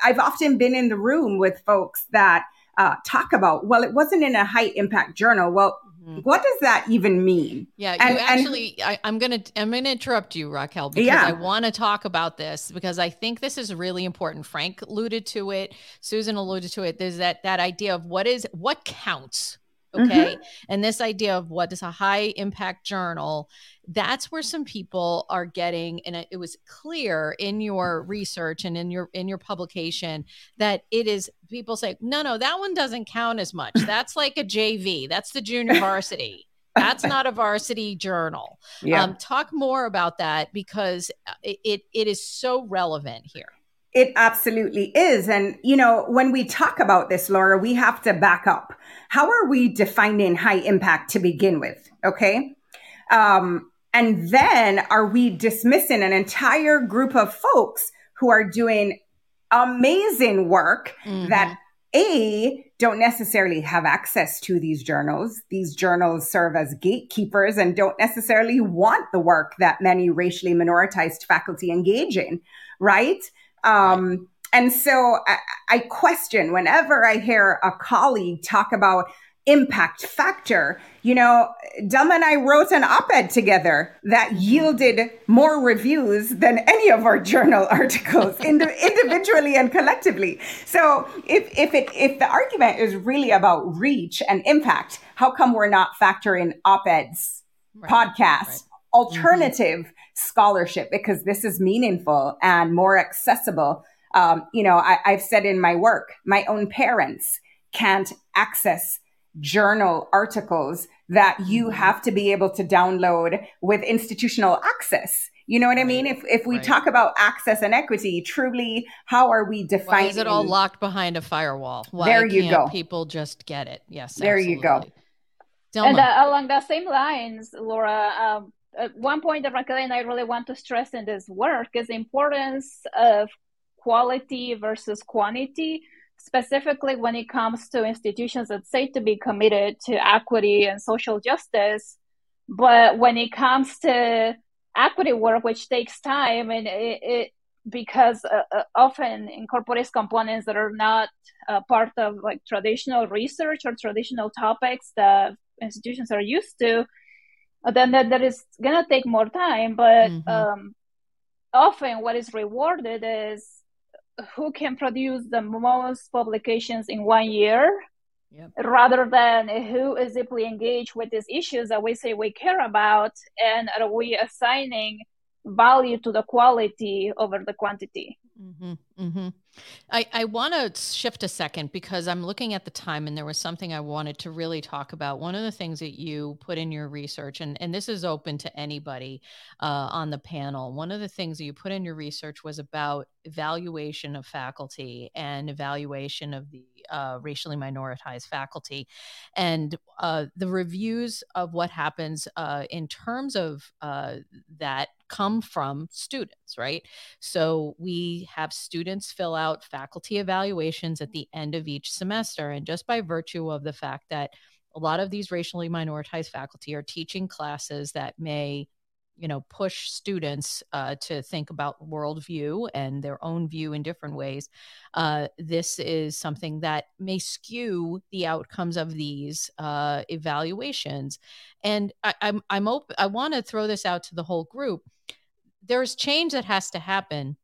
I've often been in the room with folks that Uh, talk about, well, it wasn't in a high impact journal. Well, mm-hmm. what does that even mean? Yeah, and, you actually, and, I, I'm gonna I'm gonna interrupt you, Raquel, because yeah. I want to talk about this, because I think this is really important. Frank alluded to it, Susan alluded to it. There's that that idea of what is what counts, okay, mm-hmm. and this idea of what is a high impact journal. That's where some people are getting, and it was clear in your research and in your in your publication that it is, people say, no, no, that one doesn't count as much. That's like a J V. That's the junior varsity. That's not a varsity journal. Yeah. Um, talk more about that, because it, it it is so relevant here. It absolutely is. And, you know, when we talk about this, Laura, we have to back up. How are we defining high impact to begin with? Okay. Um, And then are we dismissing an entire group of folks who are doing amazing work mm-hmm. that A, don't necessarily have access to these journals. These journals serve as gatekeepers and don't necessarily want the work that many racially minoritized faculty engage in, right? Um, and so I, I question whenever I hear a colleague talk about impact factor. You know, Delma and I wrote an op-ed together that yielded more reviews than any of our journal articles ind- individually and collectively. So if if it if the argument is really about reach and impact, how come we're not factoring op-eds, right, podcasts, right. alternative mm-hmm. scholarship? Because this is meaningful and more accessible. Um, you know, I, I've said in my work, my own parents can't access journal articles that you have to be able to download with institutional access. You know what I mean? If if we right. talk about access and equity, truly, how are we defining? Why is it all locked behind a firewall? Why there you can't go. People just get it. Yes. There absolutely. You go. Delma. And uh, along the same lines, Laura, um, uh, one point that Raquel and I really want to stress in this work is the importance of quality versus quantity, specifically when it comes to institutions that say to be committed to equity and social justice. But when it comes to equity work, which takes time, and it, it because uh, often incorporates components that are not uh, part of like traditional research or traditional topics that institutions are used to, then that, that is going to take more time. But mm-hmm. um, often what is rewarded is who can produce the most publications in one year, yep. rather than who is deeply engaged with these issues that we say we care about, and are we assigning value to the quality over the quantity. Mm-hmm, mm-hmm. I, I want to shift a second because I'm looking at the time and there was something I wanted to really talk about. One of the things that you put in your research, and, and this is open to anybody uh, on the panel, one of the things that you put in your research was about evaluation of faculty and evaluation of the uh, racially minoritized faculty and uh, the reviews of what happens uh, in terms of uh, that come from students, right? So we have students fill out faculty evaluations at the end of each semester. And just by virtue of the fact that a lot of these racially minoritized faculty are teaching classes that may, you know, push students uh, to think about worldview and their own view in different ways. Uh, this is something that may skew the outcomes of these uh, evaluations. And I, I'm, I'm open, I want to throw this out to the whole group. There's change that has to happen.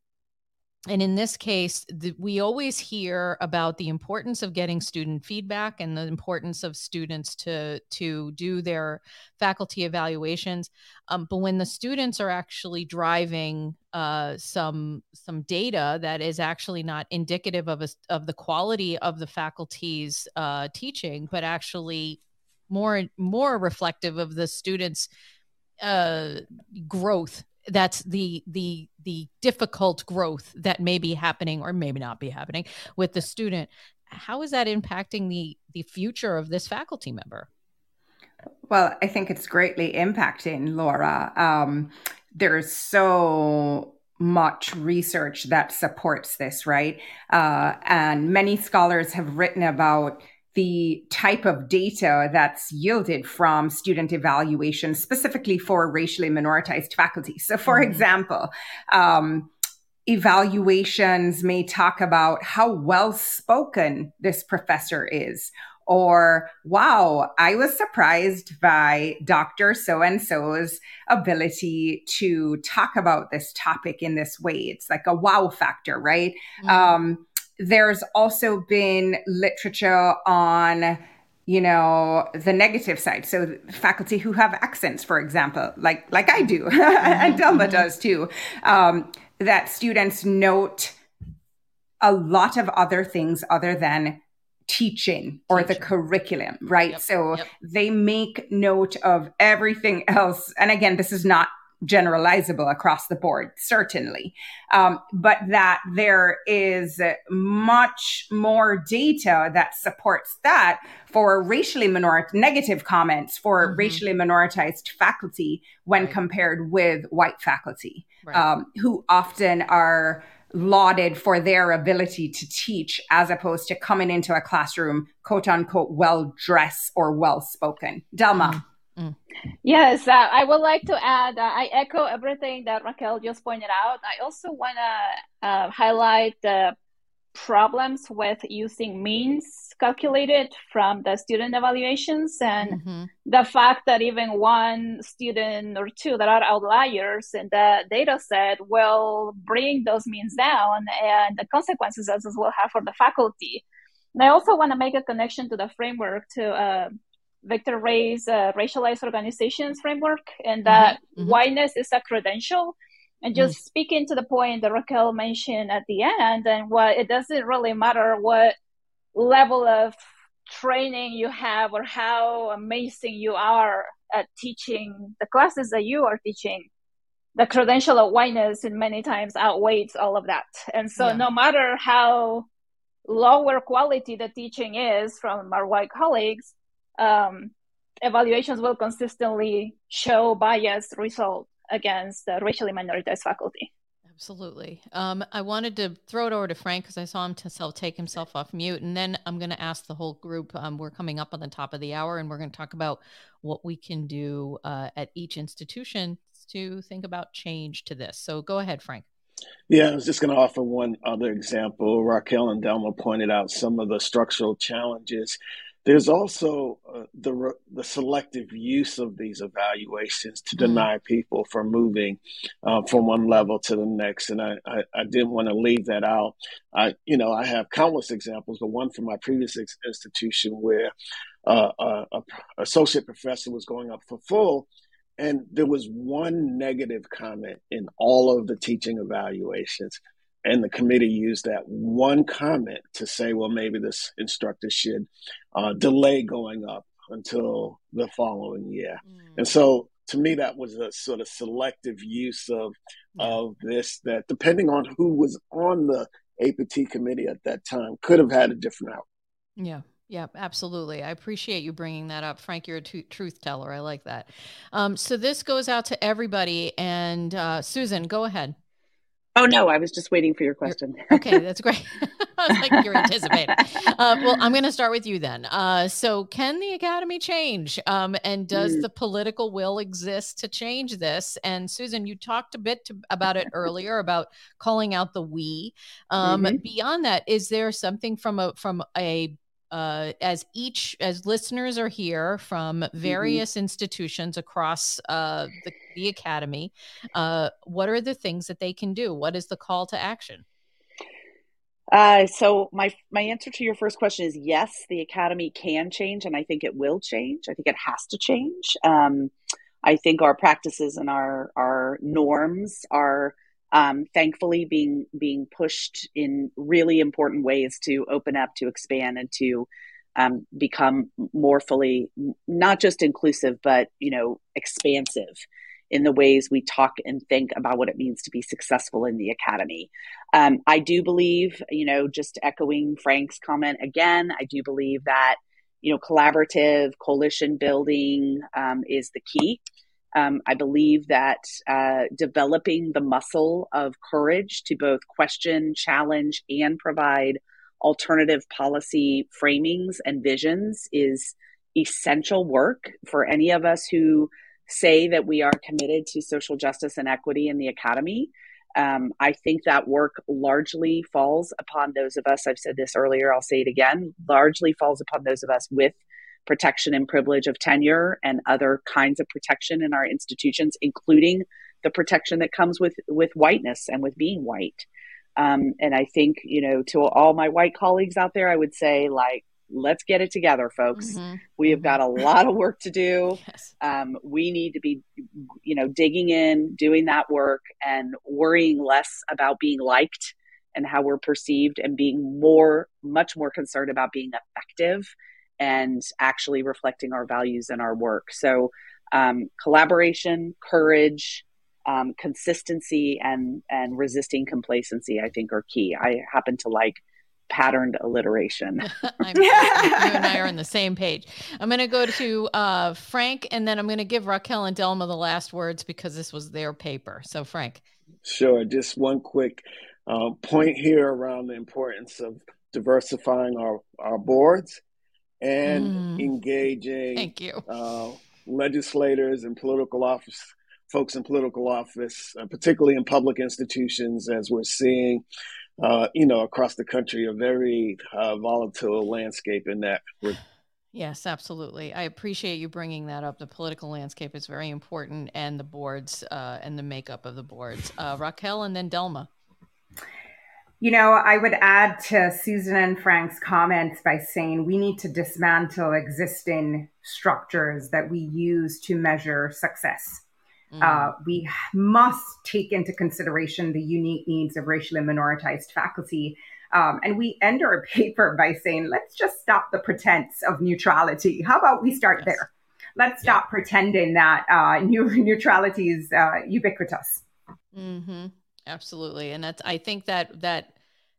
And in this case, the, we always hear about the importance of getting student feedback and the importance of students to to do their faculty evaluations. Um, but when the students are actually driving uh, some some data that is actually not indicative of a, of the quality of the faculty's uh, teaching, but actually more more reflective of the students' uh, growth. That's the the the difficult growth that may be happening or maybe not be happening with the student. How is that impacting the the future of this faculty member? Well, I think it's greatly impacting, Laura. Um, there's so much research that supports this, right? Uh, and many scholars have written about the type of data that's yielded from student evaluation, specifically for racially minoritized faculty. So for mm-hmm. example, um, evaluations may talk about how well-spoken this professor is, or, wow, I was surprised by Doctor So-and-so's ability to talk about this topic in this way. It's like a wow factor, right? Mm-hmm. Um, There's also been literature on, you know, the negative side. So faculty who have accents, for example, like like I do, mm-hmm. and Delma mm-hmm. does too, um, that students note a lot of other things other than teaching or teaching. The curriculum, right? Yep. So yep. they make note of everything else. And again, this is not generalizable across the board, certainly. Um, but that there is much more data that supports that for racially minoritized negative comments for mm-hmm. racially minoritized faculty when right. compared with white faculty, right. um, who often are lauded for their ability to teach as opposed to coming into a classroom, quote unquote, well-dressed or well-spoken. Delma. Mm-hmm. Mm. Yes, uh, I would like to add, uh, I echo everything that Raquel just pointed out. I also want to uh, highlight the problems with using means calculated from the student evaluations and mm-hmm. the fact that even one student or two that are outliers in the data set will bring those means down and the consequences that this will have for the faculty. And I also want to make a connection to the framework to uh, Victor Ray's uh, racialized organizations framework, and that mm-hmm. whiteness is a credential. And just mm-hmm. speaking to the point that Raquel mentioned at the end, and what it doesn't really matter what level of training you have or how amazing you are at teaching the classes that you are teaching, the credential of whiteness in many times outweighs all of that. And so yeah. no matter how lower quality the teaching is from our white colleagues, Um, evaluations will consistently show biased results against the racially minoritized faculty. Absolutely. Um, I wanted to throw it over to Frank because I saw him to take himself off mute, and then I'm going to ask the whole group. Um, we're coming up on the top of the hour, and we're going to talk about what we can do uh, at each institution to think about change to this. So go ahead, Frank. Yeah, I was just going to offer one other example. Raquel and Delma pointed out some of the structural challenges There's also uh, the the selective use of these evaluations to deny people from moving uh, from one level to the next. And I, I, I didn't want to leave that out. I, you know, I have countless examples, but one from my previous ex- institution where uh, a, a associate professor was going up for full, and there was one negative comment in all of the teaching evaluations. And the committee used that one comment to say, well, maybe this instructor should uh, delay going up until the following year. Mm. And so to me, that was a sort of selective use of, yeah. of this, that depending on who was on the A P T committee at that time could have had a different outcome. Yeah. Yeah, absolutely. I appreciate you bringing that up. Frank, you're a t- truth teller. I like that. Um, so this goes out to everybody. And uh, Susan, go ahead. Oh, no, I was just waiting for your question. Okay, that's great. I was like, you're anticipating. Uh, well, I'm going to start with you then. Uh, so can the academy change? Um, and does mm. the political will exist to change this? And Susan, you talked a bit to, about it earlier, about calling out the we. Um, mm-hmm. Beyond that, is there something from a from a Uh, as each, as listeners are here from various mm-hmm. institutions across uh, the, the academy, uh, what are the things that they can do? What is the call to action? Uh, so my my answer to your first question is yes, the academy can change, and I think it will change. I think it has to change. Um, I think our practices and our our norms are Um, thankfully being being pushed in really important ways to open up, to expand, and to um, become more fully, not just inclusive, but, you know, expansive in the ways we talk and think about what it means to be successful in the academy. Um, I do believe, you know, just echoing Frank's comment again, I do believe that, you know, collaborative coalition building um, is the key. Um, I believe that uh, developing the muscle of courage to both question, challenge, and provide alternative policy framings and visions is essential work for any of us who say that we are committed to social justice and equity in the academy. Um, I think that work largely falls upon those of us, I've said this earlier, I'll say it again, largely falls upon those of us with protection and privilege of tenure and other kinds of protection in our institutions, including the protection that comes with, with whiteness and with being white. Um, and I think, you know, to all my white colleagues out there, I would say, like, let's get it together, folks. Mm-hmm. We have got a lot of work to do. Yes. Um, we need to be, you know, digging in, doing that work and worrying less about being liked and how we're perceived and being more, much more concerned about being effective and actually reflecting our values in our work. So um, collaboration, courage, um, consistency, and and resisting complacency, I think, are key. I happen to like patterned alliteration. I'm, you and I are on the same page. I'm going to go to uh, Frank, and then I'm going to give Raquel and Delma the last words because this was their paper. So, Frank. Sure. Just one quick uh, point here around the importance of diversifying our, our boards and mm. engaging Thank you. Uh, legislators and political office, folks in political office, uh, particularly in public institutions, as we're seeing, uh, you know, across the country, a very uh, volatile landscape in that regard. Yes, absolutely. I appreciate you bringing that up. The political landscape is very important, and the boards uh, and the makeup of the boards. Uh, Raquel and then Delma. You know, I would add to Susan and Frank's comments by saying we need to dismantle existing structures that we use to measure success. Mm. Uh, we must take into consideration the unique needs of racially minoritized faculty. Um, and we end our paper by saying, let's just stop the pretense of neutrality. How about we start yes. there? Let's yeah. stop pretending that uh, neutrality is uh, ubiquitous. Mm-hmm. Absolutely. And that's, I think that, that,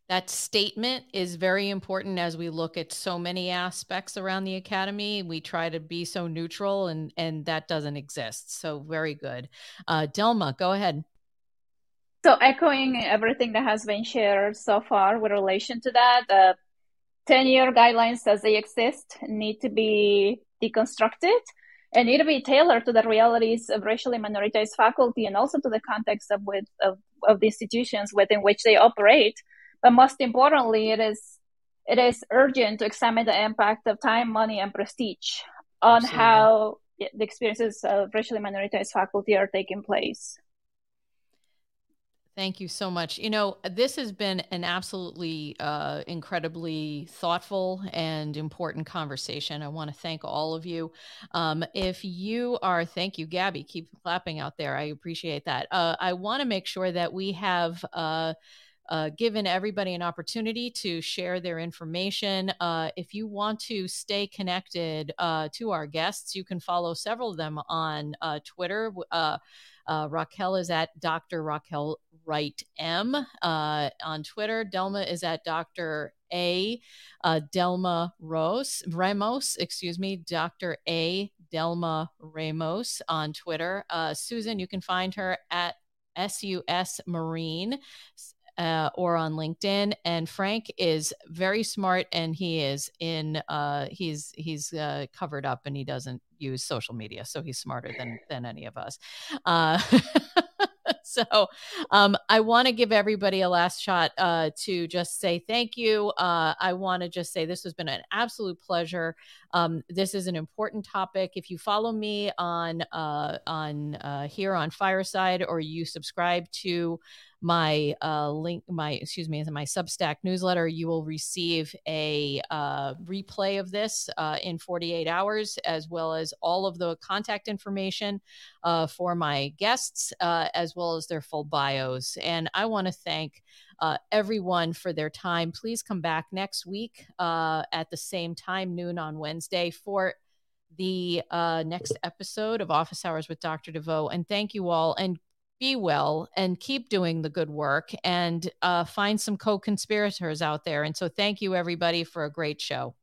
that statement is very important as we look at so many aspects around the academy. We try to be so neutral and, and that doesn't exist. So very good. Uh, Delma, go ahead. So echoing everything that has been shared so far with relation to that, uh, tenure guidelines as they exist need to be deconstructed. And it'll be tailored to the realities of racially minoritized faculty and also to the context of, with, of, of the institutions within which they operate. But most importantly, it is it is urgent to examine the impact of time, money, and prestige on Absolutely. How the experiences of racially minoritized faculty are taking place. Thank you so much. You know, this has been an absolutely uh, incredibly thoughtful and important conversation. I want to thank all of you. Um, if you are, thank you, Gabby, keep clapping out there. I appreciate that. Uh, I want to make sure that we have uh, uh, given everybody an opportunity to share their information. Uh, if you want to stay connected uh, to our guests, you can follow several of them on uh, Twitter. Uh, Uh, Raquel is at Doctor Raquel Wright M uh, on Twitter. Delma is at Doctor A uh, Delma Rose Ramos, excuse me, Doctor A Delma Ramos on Twitter. Uh, Susan, you can find her at S U S Marine uh, or on LinkedIn. And Frank is very smart, and he is in uh, he's he's uh, covered up, and he doesn't use social media, so he's smarter than than any of us. Uh, so um, I want to give everybody a last shot uh, to just say thank you. Uh, I want to just say this has been an absolute pleasure. Um, this is an important topic. If you follow me on uh, on uh, here on Fireside, or you subscribe to my uh, link, my excuse me, my Substack newsletter, you will receive a uh, replay of this uh, in forty-eight hours, as well as all of the contact information uh, for my guests, uh, as well as their full bios. And I want to thank uh, everyone for their time. Please come back next week uh, at the same time, noon on Wednesday, for the uh, next episode of Office Hours with Doctor DeVoe. And thank you all. And be well, and keep doing the good work, and uh, find some co-conspirators out there. And so thank you, everybody, for a great show.